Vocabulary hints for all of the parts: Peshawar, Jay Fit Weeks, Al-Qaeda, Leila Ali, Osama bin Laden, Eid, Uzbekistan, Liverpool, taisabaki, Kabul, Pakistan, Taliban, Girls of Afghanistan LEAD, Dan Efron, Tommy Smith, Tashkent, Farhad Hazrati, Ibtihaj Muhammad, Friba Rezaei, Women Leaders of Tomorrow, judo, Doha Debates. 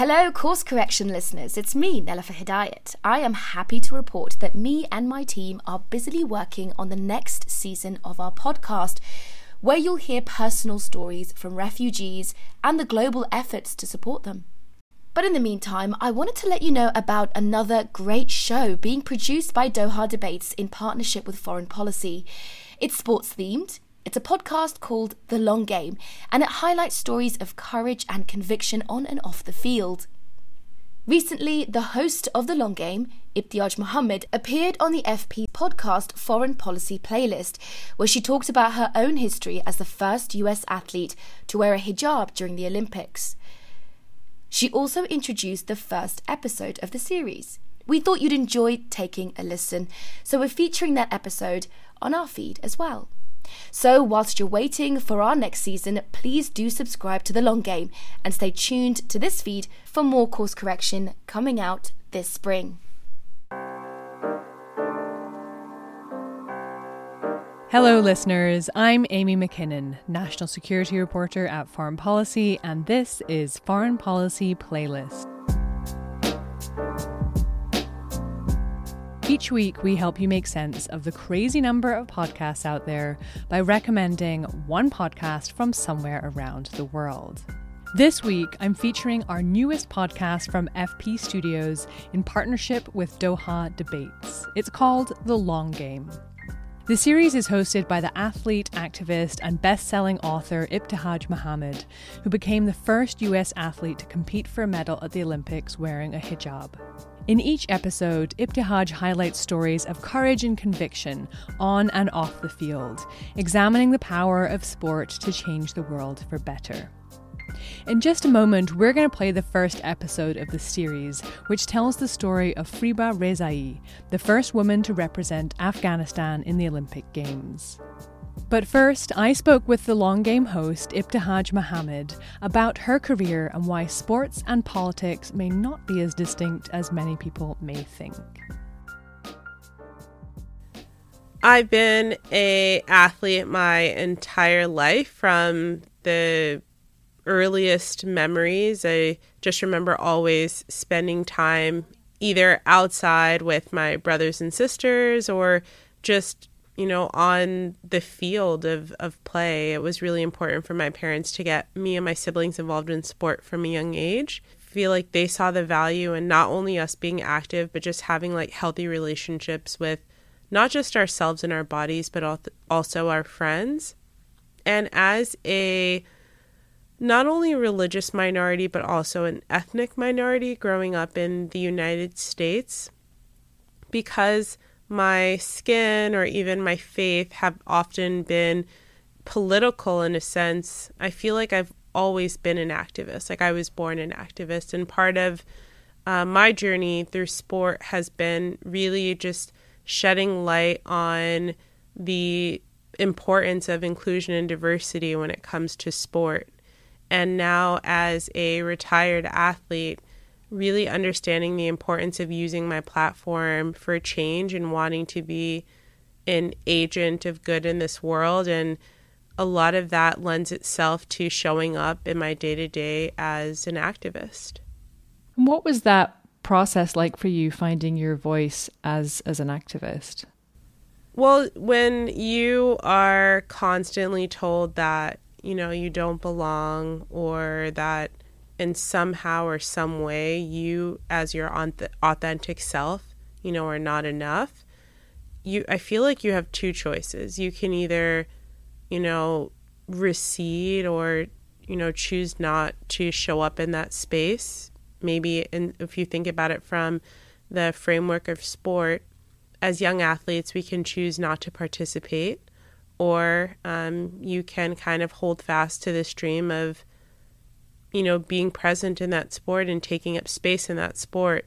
Hello, Course Correction listeners. It's me, Nela Hedayat. I am happy to report that me and my team are busily working on the next season of our podcast, where you'll hear personal stories from refugees and the global efforts to support them. But in the meantime, I wanted to let you know about another great show being produced by Doha Debates in partnership with Foreign Policy. It's sports-themed. It's a podcast called The Long Game, and it highlights stories of courage and conviction on and off the field. Recently, the host of The Long Game, Ibtihaj Muhammad, appeared on the FP podcast Foreign Policy Playlist, where she talked about her own history as the first US athlete to wear a hijab during the Olympics. She also introduced the first episode of the series. We thought you'd enjoy taking a listen, so we're featuring that episode on our feed as well. So whilst you're waiting for our next season, please do subscribe to The Long Game and stay tuned to this feed for more Course Correction coming out this spring. Hello listeners, I'm Amy Mackinnon, National Security Reporter at Foreign Policy, and this is Foreign Policy Playlist. Each week, we help you make sense of the crazy number of podcasts out there by recommending one podcast from somewhere around the world. This week, I'm featuring our newest podcast from FP Studios in partnership with Doha Debates. It's called The Long Game. The series is hosted by the athlete, activist, and best-selling author Ibtihaj Muhammad, who became the first US athlete to compete for a medal at the Olympics wearing a hijab. In each episode, Ibtihaj highlights stories of courage and conviction on and off the field, examining the power of sport to change the world for better. In just a moment, we're going to play the first episode of the series, which tells the story of Friba Rezaei, the first woman to represent Afghanistan in the Olympic Games. But first, I spoke with The Long Game host Ibtihaj Muhammad about her career and why sports and politics may not be as distinct as many people may think. I've been an athlete my entire life from the earliest memories. I just remember always spending time either outside with my brothers and sisters or just on the field of play. It was really important for my parents to get me and my siblings involved in sport from a young age. I feel like they saw the value in not only us being active, but just having like healthy relationships with not just ourselves and our bodies, but also our friends. And as a not only religious minority, but also an ethnic minority growing up in the United States, because my skin or even my faith have often been political in a sense, I feel like I've always been an activist. Like I was born an activist. And part of my journey through sport has been really just shedding light on the importance of inclusion and diversity when it comes to sport. And now as a retired athlete, really understanding the importance of using my platform for change and wanting to be an agent of good in this world. And a lot of that lends itself to showing up in my day-to-day as an activist. What was that process like for you, finding your voice as an activist? Well, when you are constantly told that, you don't belong, or that in somehow or some way you as your authentic self, are not enough, I feel like you have two choices. You can either, recede or, choose not to show up in that space. Maybe if you think about it from the framework of sport, as young athletes, we can choose not to participate, or you can kind of hold fast to this dream of being present in that sport and taking up space in that sport.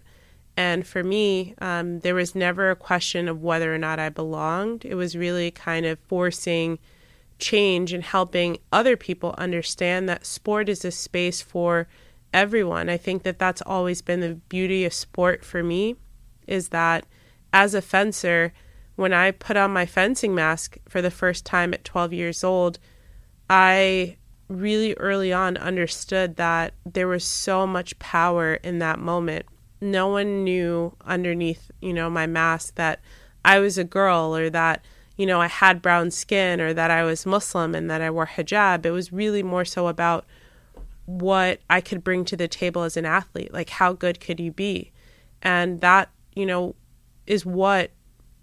And for me, there was never a question of whether or not I belonged. It was really kind of forcing change and helping other people understand that sport is a space for everyone. I think that that's always been the beauty of sport for me, is that as a fencer, when I put on my fencing mask for the first time at 12 years old, I really early on understood that there was so much power in that moment. No one knew underneath, you know, my mask that I was a girl, or that, you know, I had brown skin, or that I was Muslim and that I wore hijab. It was really more so about what I could bring to the table as an athlete. Like, how good could you be? And that, you know, is what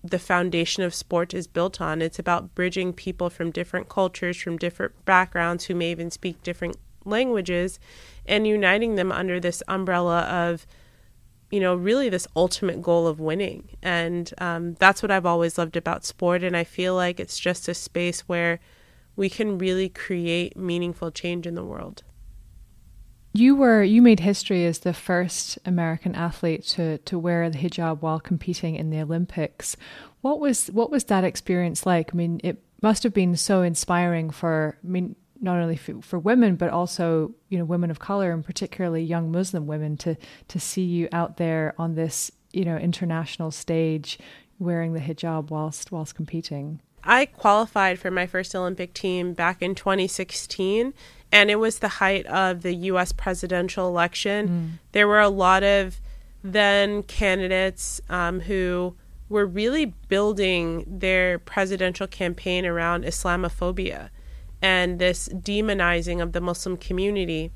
the foundation of sport is built on. It's about bridging people from different cultures, from different backgrounds, who may even speak different languages, and uniting them under this umbrella of, you know, really this ultimate goal of winning. And that's what I've always loved about sport. And I feel like it's just a space where we can really create meaningful change in the world. You made history as the first American athlete to wear the hijab while competing in the Olympics. What was that experience like? I mean, it must have been so inspiring not only for women, but also, you know, women of color, and particularly young Muslim women, to see you out there on this, you know, international stage wearing the hijab whilst competing. I qualified for my first Olympic team back in 2016, and it was the height of the U.S. presidential election. Mm. There were a lot of then candidates who were really building their presidential campaign around Islamophobia and this demonizing of the Muslim community.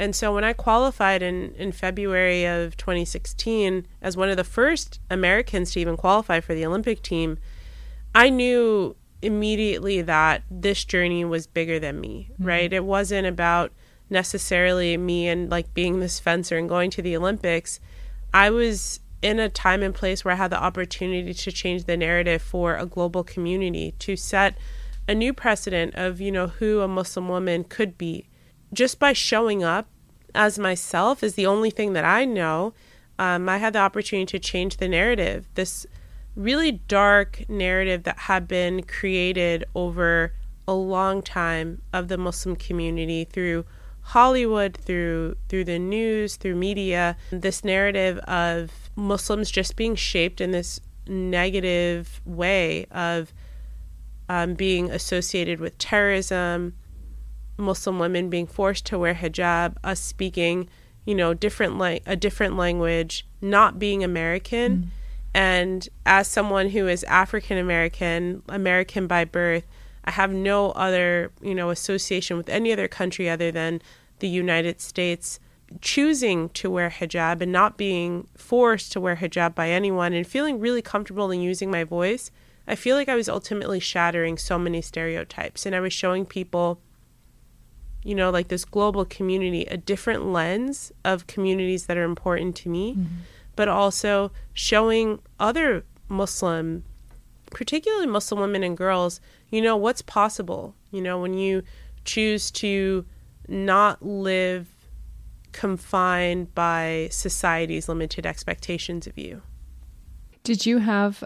And so when I qualified in February of 2016 as one of the first Americans to even qualify for the Olympic team, I knew immediately that this journey was bigger than me, right? Mm-hmm. It wasn't about necessarily me and like being this fencer and going to the Olympics. I was in a time and place where I had the opportunity to change the narrative for a global community, to set a new precedent of, you know, who a Muslim woman could be. Just by showing up as myself is the only thing that I know. I had the opportunity to change the narrative. This really dark narrative that had been created over a long time of the Muslim community through Hollywood, through the news, through media, this narrative of Muslims just being shaped in this negative way of being associated with terrorism, Muslim women being forced to wear hijab, us speaking, you know, a different language, not being American. Mm. And as someone who is African-American, American by birth, I have no other, you know, association with any other country other than the United States. Choosing to wear hijab and not being forced to wear hijab by anyone, and feeling really comfortable in using my voice, I feel like I was ultimately shattering so many stereotypes. And I was showing people, you know, like this global community, a different lens of communities that are important to me. Mm-hmm. But also showing other Muslim, particularly Muslim women and girls, you know, what's possible, you know, when you choose to not live confined by society's limited expectations of you. Did you have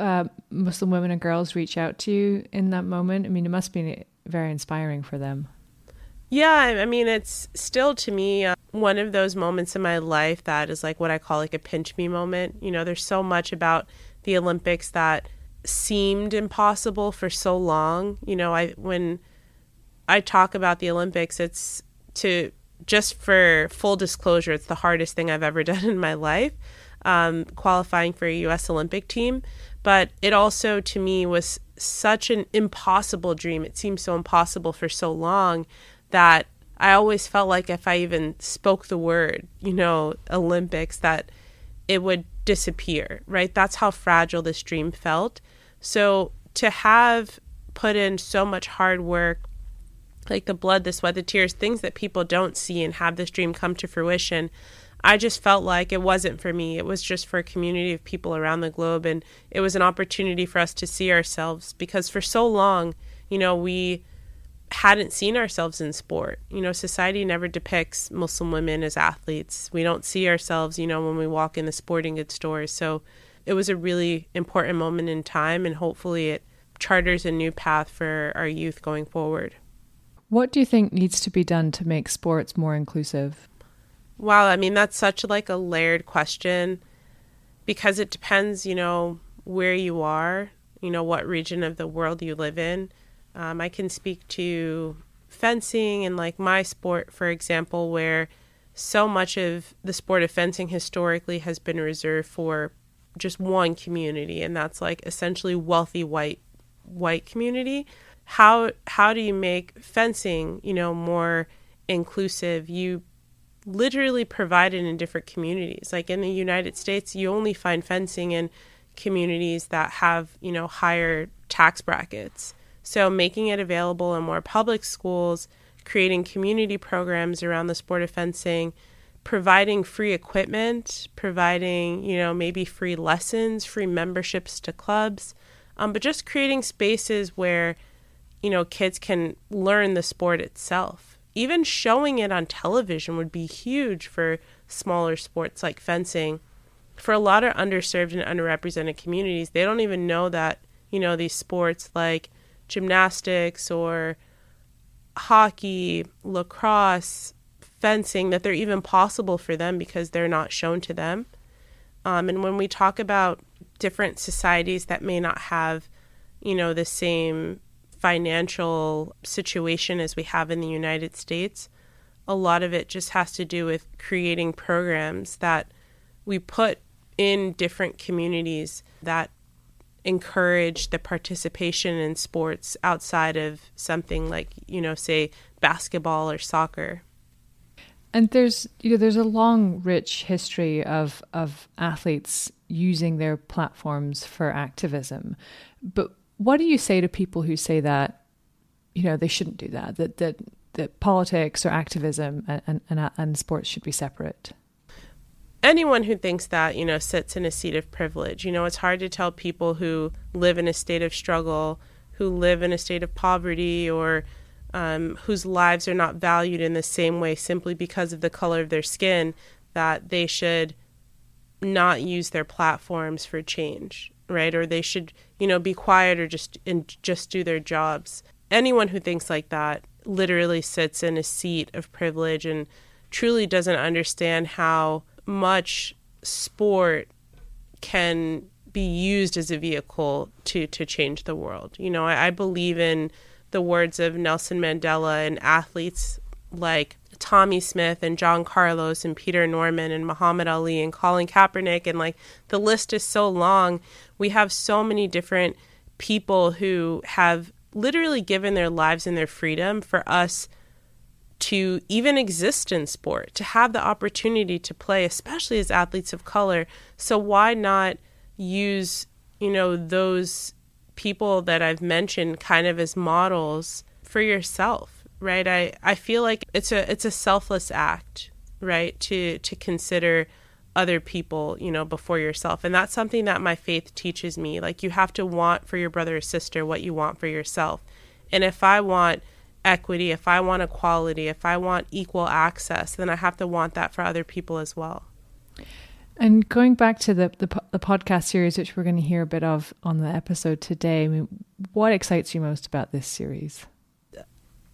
Muslim women and girls reach out to you in that moment? I mean, it must be very inspiring for them. Yeah, I mean, it's still to me one of those moments in my life that is like what I call like a pinch me moment. You know, there's so much about the Olympics that seemed impossible for so long. You know, when I talk about the Olympics, it's just for full disclosure, it's the hardest thing I've ever done in my life, qualifying for a U.S. Olympic team. But it also to me was such an impossible dream. It seemed so impossible for so long that I always felt like if I even spoke the word, you know, Olympics, that it would disappear, right? That's how fragile this dream felt. So to have put in so much hard work, like the blood, the sweat, the tears, things that people don't see, and have this dream come to fruition, I just felt like it wasn't for me. It was just for a community of people around the globe. And it was an opportunity for us to see ourselves, because for so long, you know, we hadn't seen ourselves in sport. You know, society never depicts Muslim women as athletes. We don't see ourselves, you know, when we walk in the sporting goods stores. So it was a really important moment in time, and hopefully it charters a new path for our youth going forward. What do you think needs to be done to make sports more inclusive? Wow, I mean, that's such like a layered question, because it depends, you know, where you are, you know, what region of the world you live in. I can speak to fencing and like my sport, for example, where so much of the sport of fencing historically has been reserved for just one community, and that's like essentially wealthy white community. How do you make fencing, you know, more inclusive? You literally provide it in different communities. Like in the United States, you only find fencing in communities that have, you know, higher tax brackets. So making it available in more public schools, creating community programs around the sport of fencing, providing free equipment, providing, you know, maybe free lessons, free memberships to clubs, but just creating spaces where, you know, kids can learn the sport itself. Even showing it on television would be huge for smaller sports like fencing. For a lot of underserved and underrepresented communities, they don't even know that, you know, these sports like gymnastics or hockey, lacrosse, fencing, that they're even possible for them because they're not shown to them. And when we talk about different societies that may not have, you know, the same financial situation as we have in the United States, a lot of it just has to do with creating programs that we put in different communities that encourage the participation in sports outside of something like, you know, say basketball or soccer. And there's, you know, there's a long, rich history of athletes using their platforms for activism. But what do you say to people who say that, you know, they shouldn't do that, that politics or activism and sports should be separate? Anyone who thinks that, you know, sits in a seat of privilege. You know, it's hard to tell people who live in a state of struggle, who live in a state of poverty, or whose lives are not valued in the same way simply because of the color of their skin, that they should not use their platforms for change, right? Or they should, you know, be quiet or just do their jobs. Anyone who thinks like that literally sits in a seat of privilege and truly doesn't understand how much sport can be used as a vehicle to change the world. You know, I believe in the words of Nelson Mandela and athletes like Tommy Smith and John Carlos and Peter Norman and Muhammad Ali and Colin Kaepernick, and like the list is so long. We have so many different people who have literally given their lives and their freedom for us to even exist in sport, to have the opportunity to play, especially as athletes of color. So why not use, you know, those people that I've mentioned kind of as models for yourself, right? I feel like it's a selfless act, right? To consider other people, you know, before yourself. And that's something that my faith teaches me. Like, you have to want for your brother or sister what you want for yourself. And if I want equity, if I want equality, if I want equal access, then I have to want that for other people as well. And going back to the podcast series, which we're going to hear a bit of on the episode today, I mean, what excites you most about this series?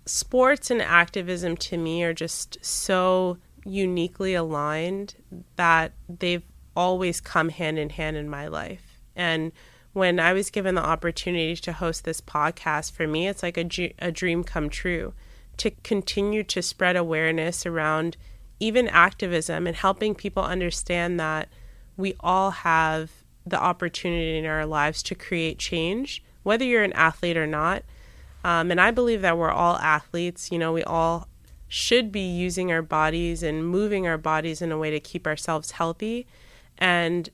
Sports and activism to me are just so uniquely aligned that they've always come hand in hand in my life. And when I was given the opportunity to host this podcast, for me, it's like a dream come true to continue to spread awareness around even activism and helping people understand that we all have the opportunity in our lives to create change, whether you're an athlete or not. And I believe that we're all athletes. You know, we all should be using our bodies and moving our bodies in a way to keep ourselves healthy. And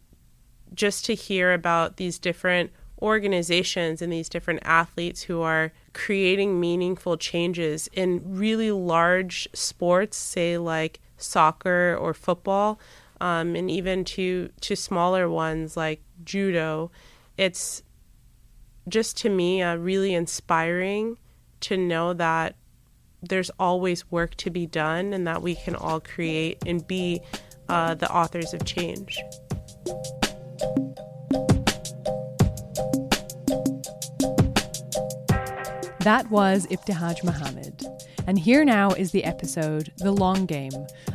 just to hear about these different organizations and these different athletes who are creating meaningful changes in really large sports, say like soccer or football, and even to smaller ones like judo. It's just, to me, really inspiring to know that there's always work to be done and that we can all create and be the authors of change. That was Ibtihaj Muhammad. And here now is the episode, The Long Game,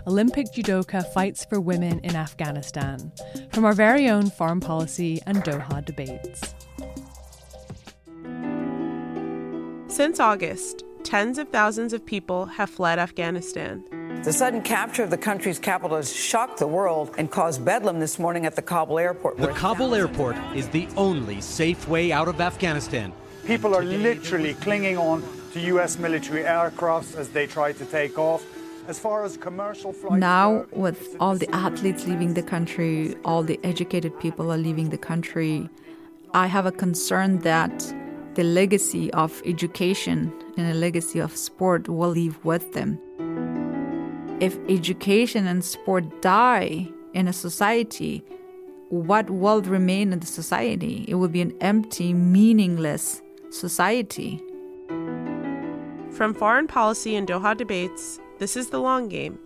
Olympic Judoka Fights for Women in Afghanistan, from our very own Foreign Policy and Doha Debates. Since August, tens of thousands of people have fled Afghanistan. The sudden capture of the country's capital has shocked the world and caused bedlam this morning at the Kabul airport. The Kabul airport is the only safe way out of Afghanistan. People are literally clinging on to U.S. military aircrafts as they try to take off. As far as commercial flights now, with all the athletes leaving the country, all the educated people are leaving the country, I have a concern that the legacy of education and the legacy of sport will leave with them. If education and sport die in a society, what will remain in the society? It will be an empty, meaningless society. From Foreign Policy and Doha Debates, this is The Long Game,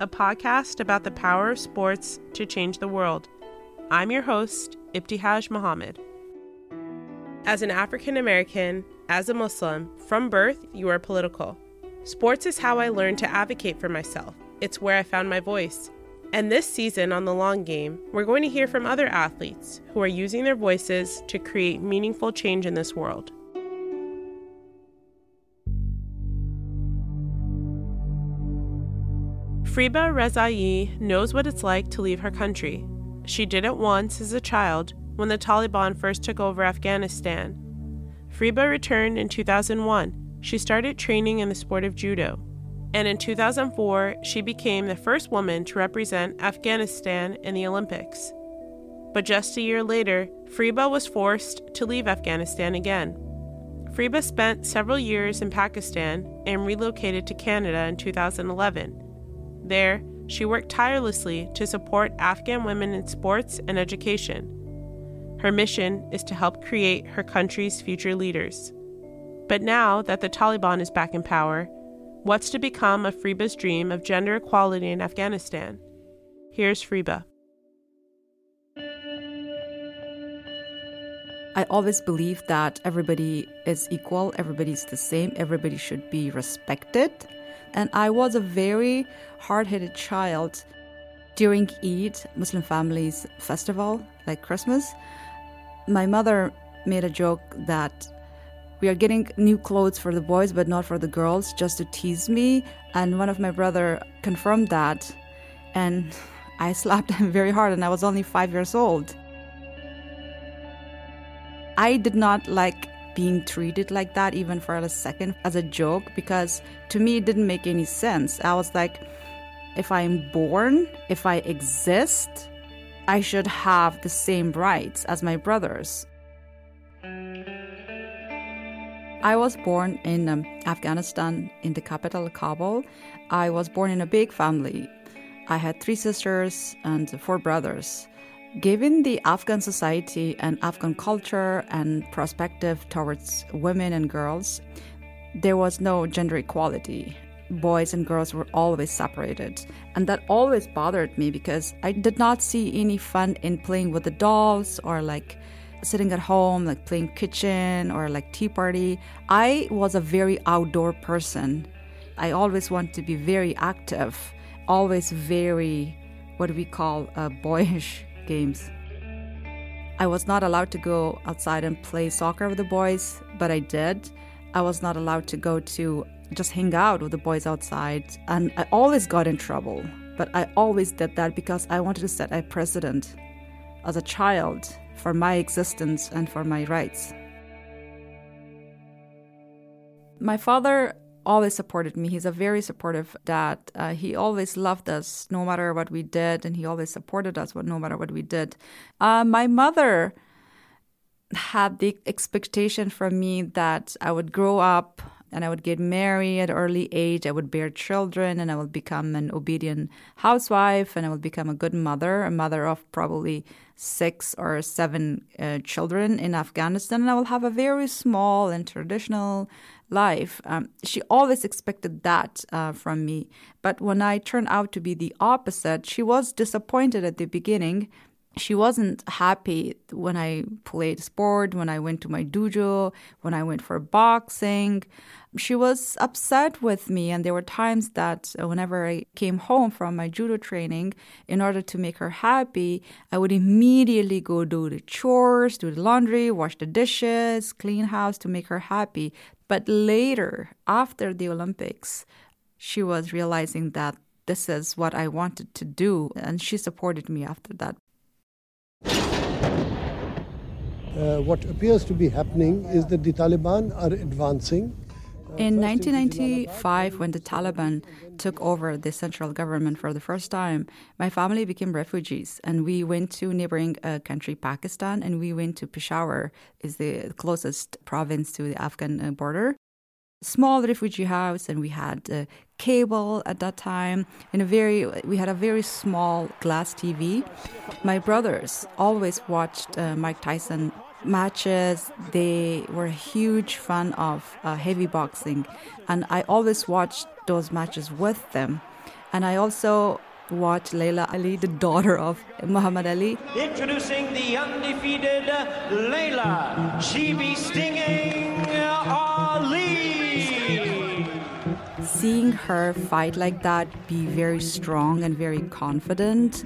a podcast about the power of sports to change the world. I'm your host, Ibtihaj Muhammad. As an African American, as a Muslim, from birth, you are political. Sports is how I learned to advocate for myself. It's where I found my voice. And this season on The Long Game, we're going to hear from other athletes who are using their voices to create meaningful change in this world. Friba Rezaei knows what it's like to leave her country. She did it once as a child when the Taliban first took over Afghanistan. Friba returned in 2001. She started training in the sport of judo. And in 2004, she became the first woman to represent Afghanistan in the Olympics. But just a year later, Friba was forced to leave Afghanistan again. Friba spent several years in Pakistan and relocated to Canada in 2011. There, she worked tirelessly to support Afghan women in sports and education. Her mission is to help create her country's future leaders. But now that the Taliban is back in power, what's to become of Friba's dream of gender equality in Afghanistan? Here's Friba. I always believe that everybody is equal, everybody's the same, everybody should be respected. And I was a very hard-headed child. During Eid, Muslim families' festival, like Christmas, my mother made a joke that we are getting new clothes for the boys, but not for the girls, just to tease me. And one of my brother confirmed that. And I slapped him very hard, and I was only 5 years old. I did not like being treated like that, even for a second, as a joke, because to me it didn't make any sense. I was like, if I'm born, if I exist, I should have the same rights as my brothers. I was born in Afghanistan, in the capital, Kabul. I was born in a big family. I had 3 sisters and 4 brothers. Given the Afghan society and Afghan culture and perspective towards women and girls, there was no gender equality. Boys and girls were always separated. And that always bothered me because I did not see any fun in playing with the dolls or like sitting at home, like playing kitchen or like tea party. I was a very outdoor person. I always wanted to be very active, always very, what we call boyish games. I was not allowed to go outside and play soccer with the boys, but I did. I was not allowed to go to just hang out with the boys outside. And I always got in trouble, but I always did that because I wanted to set a precedent as a child for my existence and for my rights. My father always supported me. He's a very supportive dad. He always loved us no matter what we did, and he always supported us no matter what we did. My mother had the expectation from me that I would grow up and I would get married at an early age, I would bear children, and I would become an obedient housewife, and I would become a good mother, a mother of probably 6 or 7 children in Afghanistan, and I will have a very small and traditional life. She always expected that from me. But when I turned out to be the opposite, she was disappointed at the beginning she wasn't happy when I played sport, when I went to my dojo, when I went for boxing. She was upset with me, and there were times that whenever I came home from my judo training, in order to make her happy, I would immediately go do the chores, do the laundry, wash the dishes, clean house to make her happy. But later, after the Olympics, she was realizing that this is what I wanted to do, and she supported me after that. What appears to be happening is that the Taliban are advancing. In 1995, when the Taliban took over the central government for the first time, my family became refugees, and we went to neighboring country, Pakistan, and we went to Peshawar, is the closest province to the Afghan border. Small refugee house, and we had cable at that time, and we had a very small glass TV. My brothers always watched Mike Tyson matches. They were a huge fan of heavy boxing, and I always watched those matches with them. And I also watched Leila Ali, the daughter of Muhammad Ali. Introducing the undefeated Leila, she be stinging Ali. Seeing her fight like that, be very strong and very confident,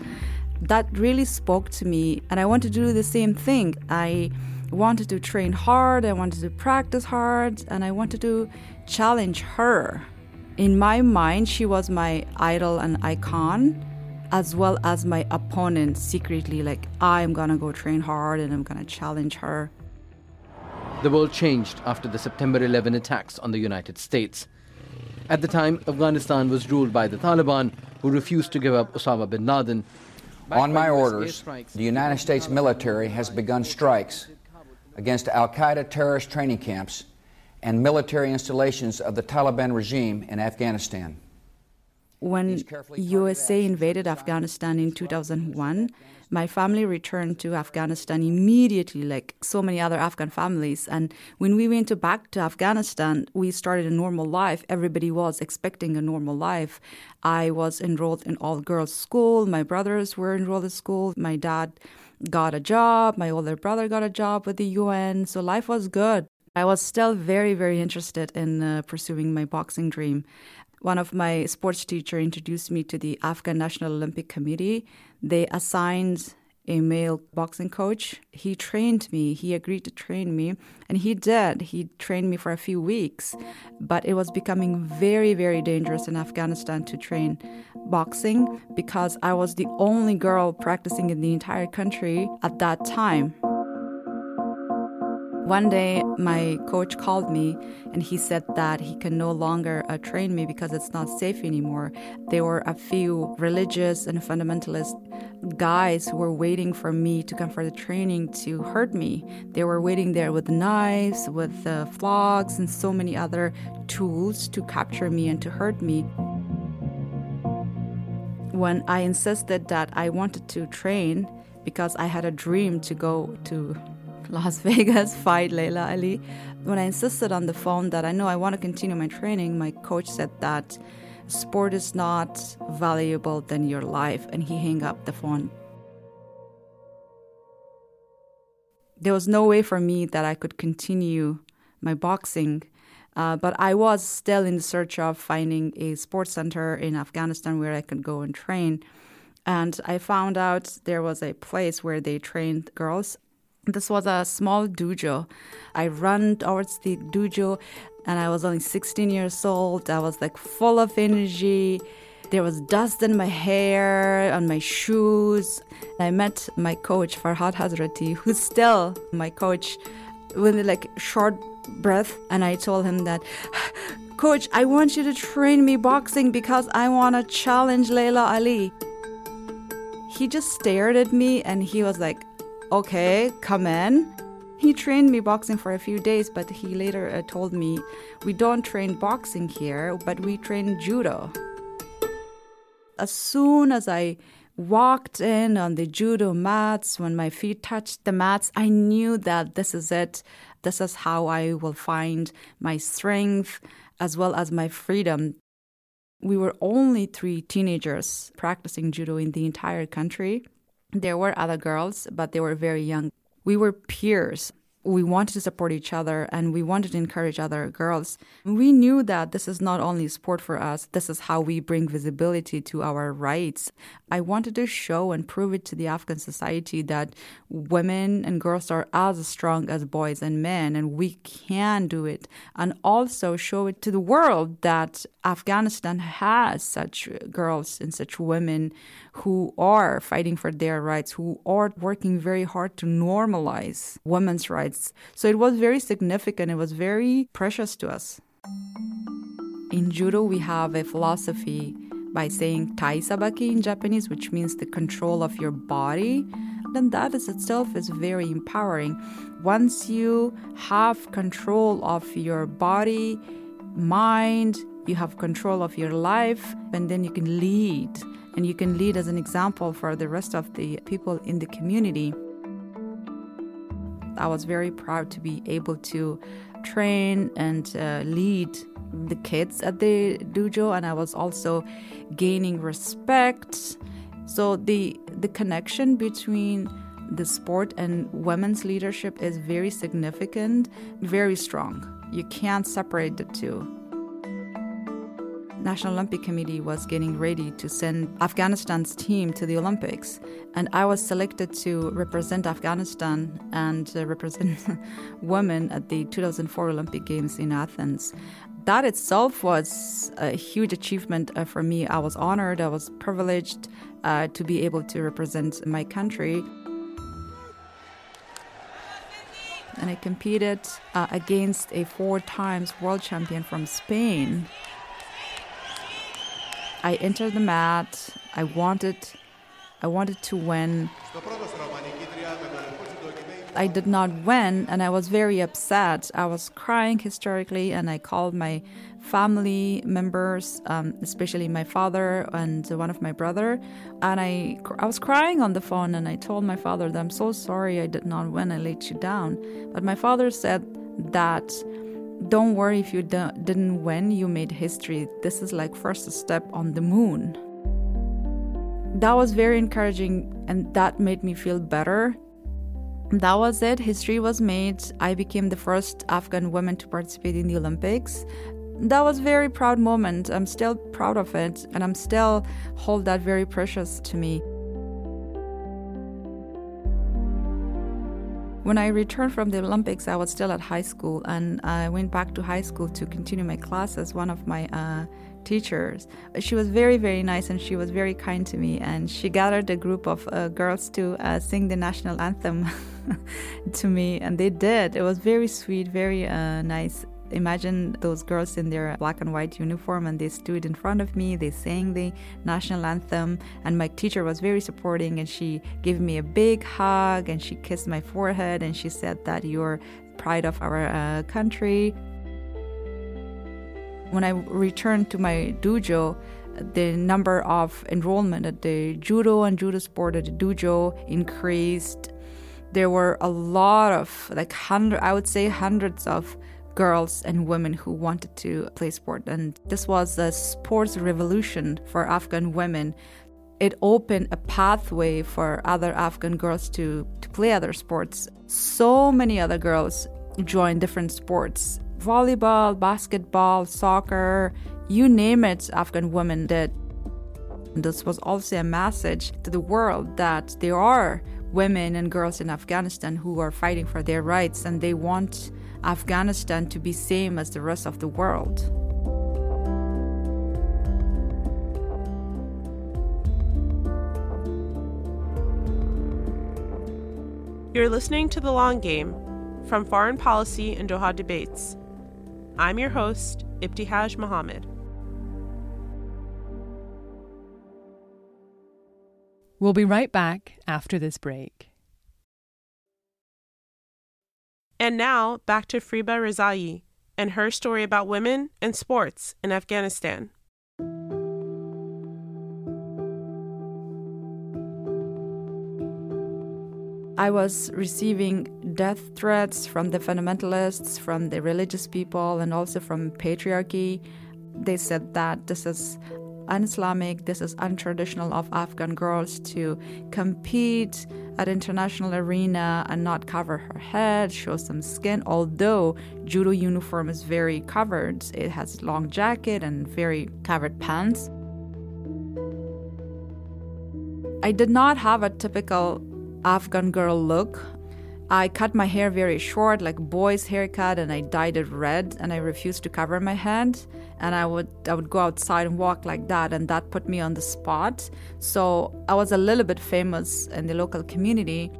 that really spoke to me, and I wanted to do the same thing. I wanted to train hard, I wanted to practice hard, and I wanted to challenge her. In my mind, she was my idol and icon, as well as my opponent secretly, like, I'm gonna go train hard and I'm gonna challenge her. The world changed after the September 11 attacks on the United States. At the time, Afghanistan was ruled by the Taliban, who refused to give up Osama bin Laden. On my orders, the United States military has begun strikes against al-Qaeda terrorist training camps and military installations of the Taliban regime in Afghanistan. When USA invaded Afghanistan in 2001, my family returned to Afghanistan immediately, like so many other Afghan families. And when we went back to Afghanistan, we started a normal life. Everybody was expecting a normal life. I was enrolled in all-girls school. My brothers were enrolled in school. My dad got a job. My older brother got a job with the UN. So life was good. I was still very, very interested in pursuing my boxing dream. One of my sports teacher introduced me to the Afghan National Olympic Committee. They assigned a male boxing coach. He trained me. He agreed to train me, and he did. He trained me for a few weeks, but it was becoming very, very dangerous in Afghanistan to train boxing because I was the only girl practicing in the entire country at that time. One day, my coach called me, and he said that he can no longer train me because it's not safe anymore. There were a few religious and fundamentalist guys who were waiting for me to come for the training to hurt me. They were waiting there with knives, with flogs, and so many other tools to capture me and to hurt me. When I insisted that I wanted to train because I had a dream to go to Las Vegas, fight Leila Ali. When I insisted on the phone that I know I want to continue my training, my coach said that sport is not valuable than your life, and he hung up the phone. There was no way for me that I could continue my boxing, but I was still in search of finding a sports center in Afghanistan where I could go and train. And I found out there was a place where they trained girls. This was a small dojo. I ran towards the dojo, and I was only 16 years old. I was like full of energy. There was dust in my hair, on my shoes. I met my coach, Farhad Hazrati, who's still my coach, with like short breath. And I told him that, Coach, I want you to train me boxing because I want to challenge Leila Ali. He just stared at me, and he was like, okay, come in. He trained me boxing for a few days, but he later told me, we don't train boxing here, but we train judo. As soon as I walked in on the judo mats, when my feet touched the mats, I knew that this is it. This is how I will find my strength as well as my freedom. We were only 3 teenagers practicing judo in the entire country. There were other girls, but they were very young. We were peers. We wanted to support each other and we wanted to encourage other girls. We knew that this is not only sport for us, this is how we bring visibility to our rights. I wanted to show and prove it to the Afghan society that women and girls are as strong as boys and men and we can do it. And also show it to the world that Afghanistan has such girls and such women who are fighting for their rights, who are working very hard to normalize women's rights. So it was very significant. It was very precious to us. In judo, we have a philosophy by saying taisabaki in Japanese, which means the control of your body. And that is itself is very empowering. Once you have control of your body, mind, you have control of your life, and then you can lead. And you can lead as an example for the rest of the people in the community. I was very proud to be able to train and lead the kids at the dojo, and I was also gaining respect. So the connection between the sport and women's leadership is very significant, very strong. You can't separate the two. National Olympic Committee was getting ready to send Afghanistan's team to the Olympics. And I was selected to represent Afghanistan and represent women at the 2004 Olympic Games in Athens. That itself was a huge achievement for me. I was honored, I was privileged to be able to represent my country. And I competed against a 4-time world champion from Spain. I entered the mat. I wanted to win. I did not win, and I was very upset. I was crying hysterically, and I called my family members, especially my father and one of my brother. And I was crying on the phone, and I told my father that I'm so sorry I did not win. I let you down. But my father said that, don't worry if you didn't win, you made history. This is like first step on the moon. That was very encouraging and that made me feel better. That was it, history was made. I became the first Afghan woman to participate in the Olympics. That was a very proud moment. I'm still proud of it and I'm still hold that very precious to me. When I returned from the Olympics, I was still at high school and I went back to high school to continue my classes. One of my teachers, she was very, very nice and she was very kind to me. And she gathered a group of girls to sing the national anthem to me. And they did. It was very sweet, very nice. Imagine those girls in their black and white uniform and they stood in front of me, they sang the national anthem and my teacher was very supporting and she gave me a big hug and she kissed my forehead and she said that you're pride of our country. When I returned to my dojo, the number of enrollment at the judo and judo sport at the dojo increased. There were a lot of hundreds of girls and women who wanted to play sport. And this was a sports revolution for Afghan women. It opened a pathway for other Afghan girls to play other sports. So many other girls joined different sports. Volleyball, basketball, soccer, you name it, Afghan women did. And this was also a message to the world that there are women and girls in Afghanistan who are fighting for their rights and they want Afghanistan to be same as the rest of the world. You're listening to The Long Game from Foreign Policy and Doha Debates. I'm your host, Ibtihaj Muhammad. We'll be right back after this break. And now, back to Friba Rezaei and her story about women and sports in Afghanistan. I was receiving death threats from the fundamentalists, from the religious people, and also from patriarchy. They said that this is un-Islamic, this is untraditional of Afghan girls to compete at international arena and not cover her head, show some skin, although judo uniform is very covered. It has long jacket and very covered pants. I did not have a typical Afghan girl look. I cut my hair very short, like boy's haircut, and I dyed it red, and I refused to cover my head. And I would go outside and walk like that, and that put me on the spot. So I was a little bit famous in the local community.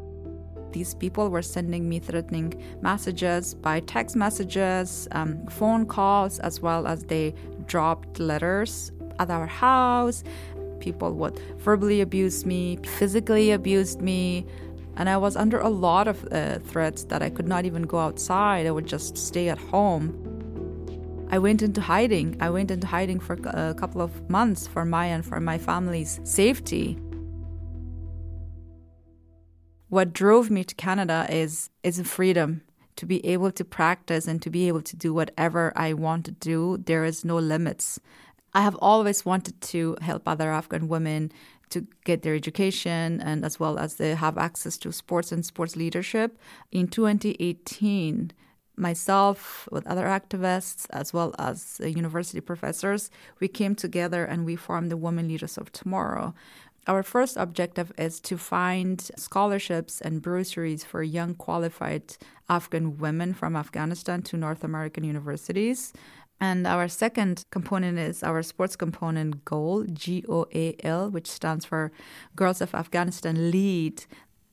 These people were sending me threatening messages by text messages, phone calls, as well as they dropped letters at our house. People would verbally abuse me, physically abused me. And I was under a lot of threats that I could not even go outside. I would just stay at home. I went into hiding. I went into hiding for a couple of months for my and for my family's safety. What drove me to Canada is freedom, to be able to practice and to be able to do whatever I want to do. There is no limits. I have always wanted to help other Afghan women to get their education and as well as they have access to sports and sports leadership. In 2018, myself with other activists as well as university professors, we came together and we formed the Women Leaders of Tomorrow. Our first objective is to find scholarships and bursaries for young qualified Afghan women from Afghanistan to North American universities. And our second component is our sports component goal, GOAL, which stands for Girls of Afghanistan LEAD.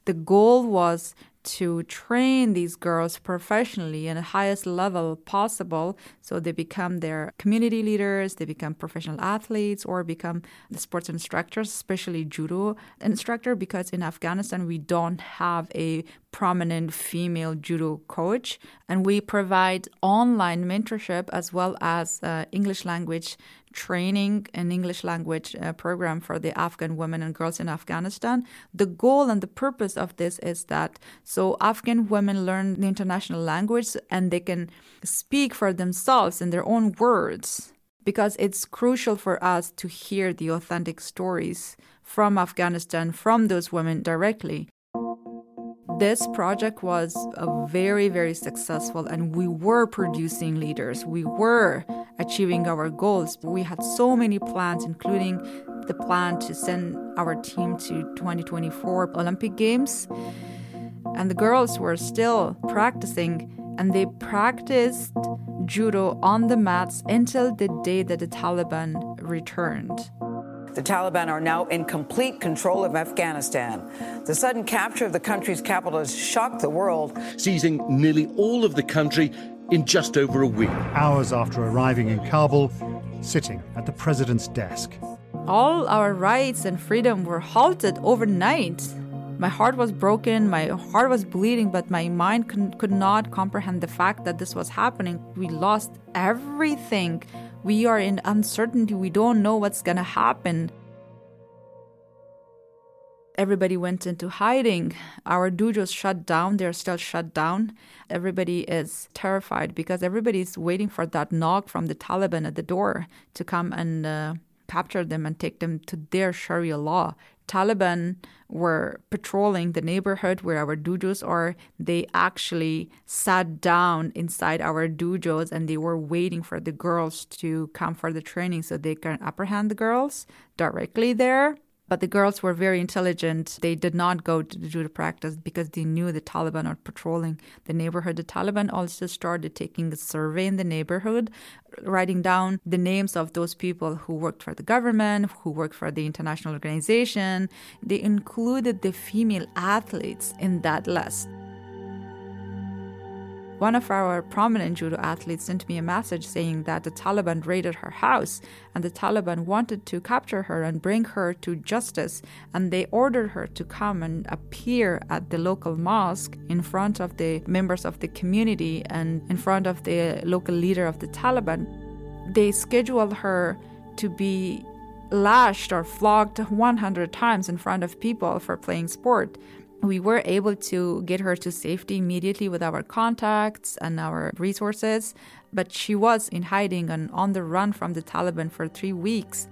The goal was to train these girls professionally in the highest level possible so they become their community leaders, they become professional athletes, or become the sports instructors, especially judo instructor, because in Afghanistan we don't have a prominent female judo coach, and we provide online mentorship as well as English language training and English language program for the Afghan women and girls in Afghanistan. The goal and the purpose of this is that so Afghan women learn the international language and they can speak for themselves in their own words, because it's crucial for us to hear the authentic stories from Afghanistan from those women directly. This project was very, very successful, and we were producing leaders. We were achieving our goals. We had so many plans, including the plan to send our team to 2024 Olympic Games. And the girls were still practicing, and they practiced judo on the mats until the day that the Taliban returned. The Taliban are now in complete control of Afghanistan. The sudden capture of the country's capital has shocked the world, seizing nearly all of the country in just over a week. Hours after arriving in Kabul, sitting at the president's desk. All our rights and freedom were halted overnight. My heart was broken, my heart was bleeding, but my mind could not comprehend the fact that this was happening. We lost everything. We are in uncertainty. We don't know what's going to happen. Everybody went into hiding. Our dojos shut down. They're still shut down. Everybody is terrified because everybody's waiting for that knock from the Taliban at the door to come and capture them and take them to their Sharia law. Taliban were patrolling the neighborhood where our dojos are. They actually sat down inside our dojos and they were waiting for the girls to come for the training so they can apprehend the girls directly there. But the girls were very intelligent. They did not go to the judo practice because they knew the Taliban are patrolling the neighborhood. The Taliban also started taking a survey in the neighborhood, writing down the names of those people who worked for the government, who worked for the international organization. They included the female athletes in that list. One of our prominent judo athletes sent me a message saying that the Taliban raided her house and the Taliban wanted to capture her and bring her to justice, and they ordered her to come and appear at the local mosque in front of the members of the community and in front of the local leader of the Taliban. They scheduled her to be lashed or flogged 100 times in front of people for playing sport. We were able to get her to safety immediately with our contacts and our resources, but she was in hiding and on the run from the Taliban for 3 weeks.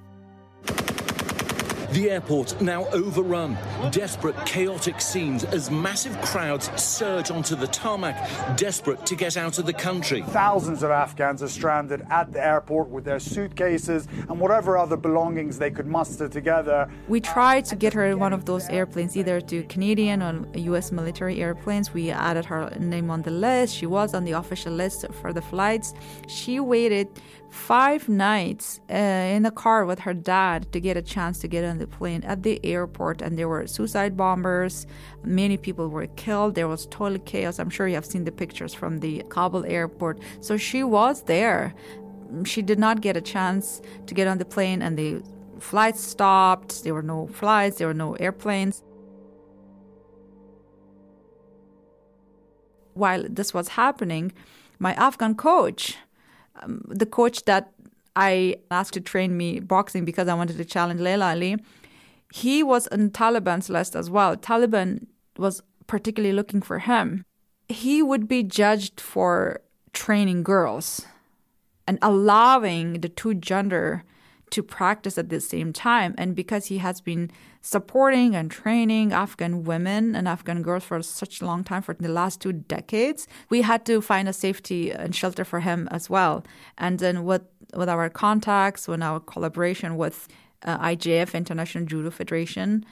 The airport now overrun. Desperate, chaotic scenes as massive crowds surge onto the tarmac, desperate to get out of the country. Thousands of Afghans are stranded at the airport with their suitcases and whatever other belongings they could muster together. We tried to get her in one of those airplanes, either to Canadian or U.S. military airplanes. We added her name on the list. She was on the official list for the flights. She waited 5 nights in the car with her dad to get a chance to get on the plane at the airport, and there were suicide bombers. Many people were killed. There was total chaos. I'm sure you have seen the pictures from the Kabul airport. So she was there. She did not get a chance to get on the plane, and the flights stopped. There were no flights. There were no airplanes. While this was happening, my Afghan coach, the coach that I asked to train me boxing because I wanted to challenge Leila Ali, he was on Taliban's list as well. Taliban was particularly looking for him. He would be judged for training girls and allowing the two gender to practice at the same time. And because he has been supporting and training Afghan women and Afghan girls for such a long time, for the last 2 decades, we had to find a safety and shelter for him as well. And then with our contacts, with our collaboration with IJF, International Judo Federation,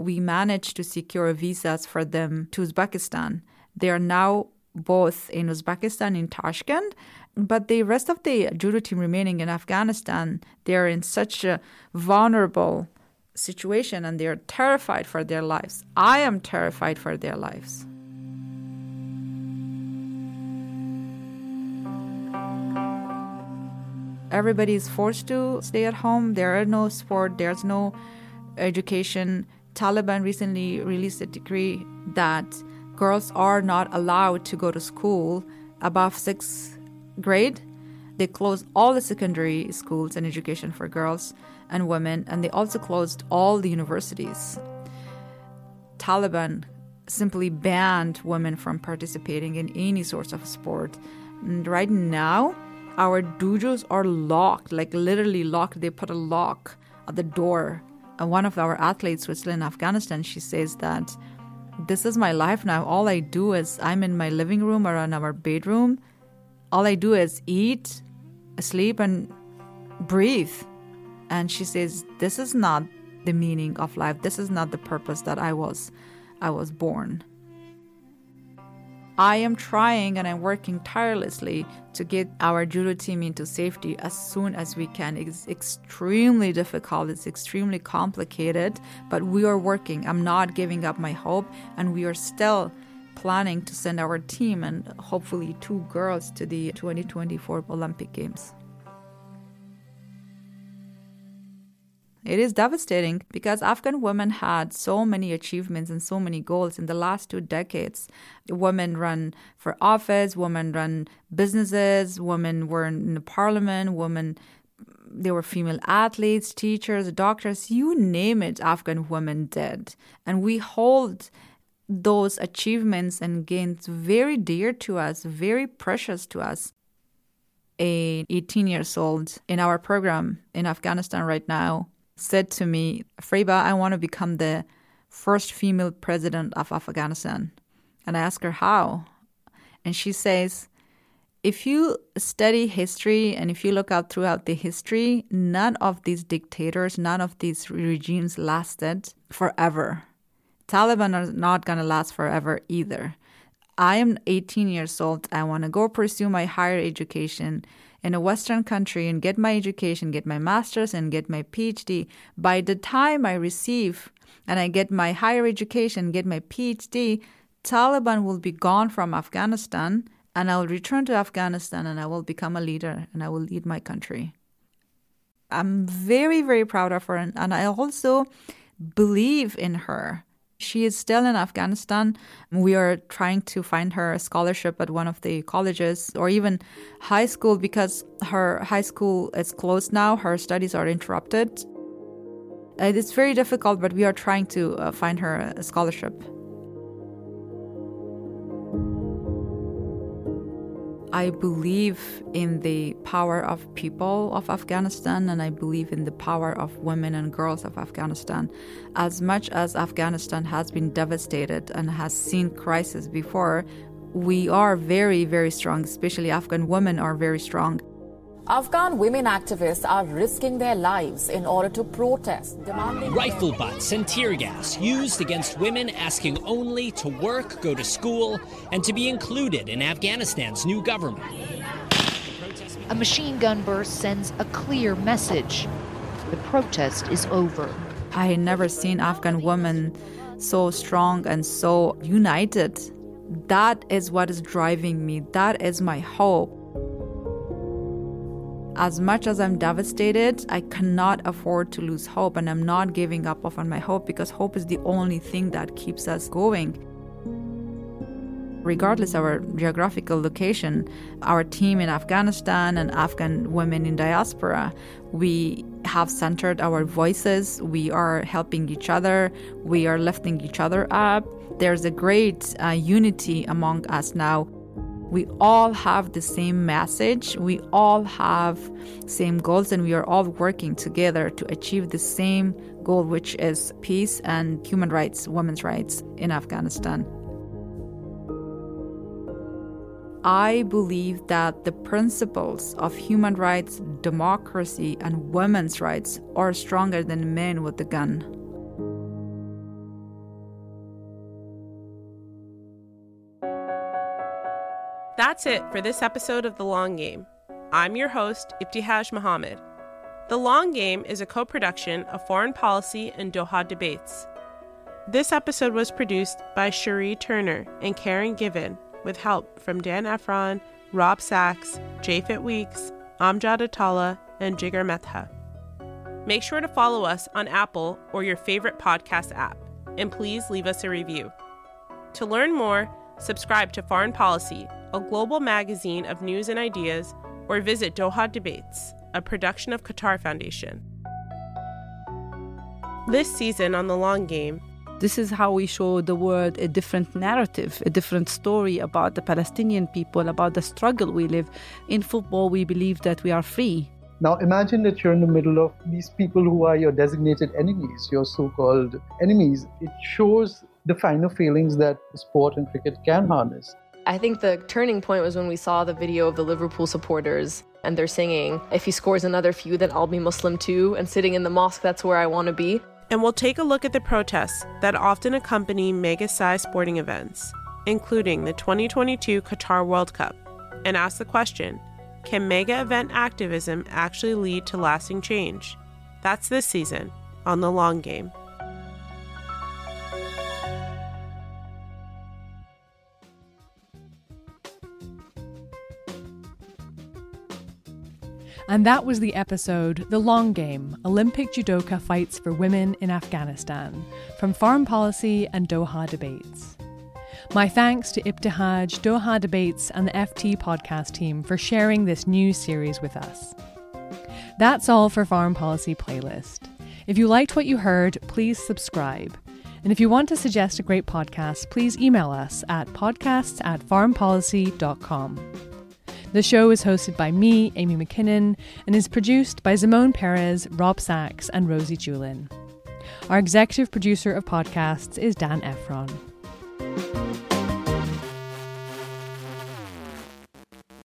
we managed to secure visas for them to Uzbekistan. They are now both in Uzbekistan, in Tashkent, but the rest of the judo team remaining in Afghanistan, they're in such a vulnerable situation and they're terrified for their lives. I am terrified for their lives. Everybody is forced to stay at home. There are no sport, there's no education. Taliban recently released a decree that girls are not allowed to go to school above 6th grade. They closed all the secondary schools and education for girls and women, and they also closed all the universities. Taliban simply banned women from participating in any sort of sport. And right now, our dojos are locked, like literally locked. They put a lock at the door. And one of our athletes who's still in Afghanistan, she says that this is my life now. All I do is I'm in my living room or in our bedroom. All I do is eat, sleep, and breathe. And she says, this is not the meaning of life. This is not the purpose that I was born. I am trying and I'm working tirelessly to get our judo team into safety as soon as we can. It's extremely difficult. It's extremely complicated, but we are working. I'm not giving up my hope, and we are still planning to send our team and hopefully 2 girls to the 2024 Olympic Games. It is devastating because Afghan women had so many achievements and so many goals in the last 2 decades. Women ran for office, women ran businesses, women were in the parliament, women, there were female athletes, teachers, doctors, you name it, Afghan women did. And we hold those achievements and gains very dear to us, very precious to us. An 18-year-old in our program in Afghanistan right now said to me, Friba, I want to become the first female president of Afghanistan. And I asked her how. And she says, if you study history and if you look out throughout the history, none of these dictators, none of these regimes lasted forever. Taliban are not going to last forever either. I am 18 years old. I want to go pursue my higher education in a Western country and get my education, get my master's and get my PhD. By the time I receive and I get my higher education, get my PhD, Taliban will be gone from Afghanistan, and I will return to Afghanistan and I will become a leader and I will lead my country. I'm very, very proud of her, and I also believe in her. She is still in Afghanistan. We are trying to find her a scholarship at one of the colleges or even high school, because her high school is closed now. Her studies are interrupted. It's very difficult, but we are trying to find her a scholarship. I believe in the power of people of Afghanistan, and I believe in the power of women and girls of Afghanistan. As much as Afghanistan has been devastated and has seen crisis before, we are very, very strong, especially Afghan women are very strong. Afghan women activists are risking their lives in order to protest, demanding rifle butts and tear gas used against women asking only to work, go to school, and to be included in Afghanistan's new government. A machine gun burst sends a clear message. The protest is over. I had never seen Afghan women so strong and so united. That is what is driving me. That is my hope. As much as I'm devastated, I cannot afford to lose hope, and I'm not giving up on my hope, because hope is the only thing that keeps us going. Regardless of our geographical location, our team in Afghanistan and Afghan women in diaspora, we have centered our voices, we are helping each other, we are lifting each other up. There's a great unity among us now. We all have the same message, we all have same goals, and we are all working together to achieve the same goal, which is peace and human rights, women's rights in Afghanistan. I believe that the principles of human rights, democracy, and women's rights are stronger than men with a gun. That's it for this episode of The Long Game. I'm your host, Ibtihaj Muhammad. The Long Game is a co-production of Foreign Policy and Doha Debates. This episode was produced by Cherie Turner and Karen Given, with help from Dan Efron, Rob Sachs, Jay Fit Weeks, Amjad Atallah, and Jigar Mehta. Make sure to follow us on Apple or your favorite podcast app, and please leave us a review. To learn more, subscribe to Foreign Policy, a global magazine of news and ideas, or visit Doha Debates, a production of Qatar Foundation. This season on The Long Game, this is how we show the world a different narrative, a different story about the Palestinian people, about the struggle we live. In football, we believe that we are free. Now imagine that you're in the middle of these people who are your designated enemies, your so-called enemies. It shows the finer feelings that sport and cricket can harness. I think the turning point was when we saw the video of the Liverpool supporters and they're singing, "If he scores another few, then I'll be Muslim too," and sitting in the mosque, that's where I want to be. And we'll take a look at the protests that often accompany mega-sized sporting events, including the 2022 Qatar World Cup, and ask the question, can mega-event activism actually lead to lasting change? That's this season on The Long Game. And that was the episode, The Long Game, Olympic Judoka Fights for Women in Afghanistan, from Foreign Policy and Doha Debates. My thanks to Ibtihaj, Doha Debates, and the FT podcast team for sharing this new series with us. That's all for Foreign Policy Playlist. If you liked what you heard, please subscribe. And if you want to suggest a great podcast, please email us at podcasts@foreignpolicy.com. The show is hosted by me, Amy Mackinnon, and is produced by Simone Perez, Rob Sachs, and Rosie Julin. Our executive producer of podcasts is Dan Efron.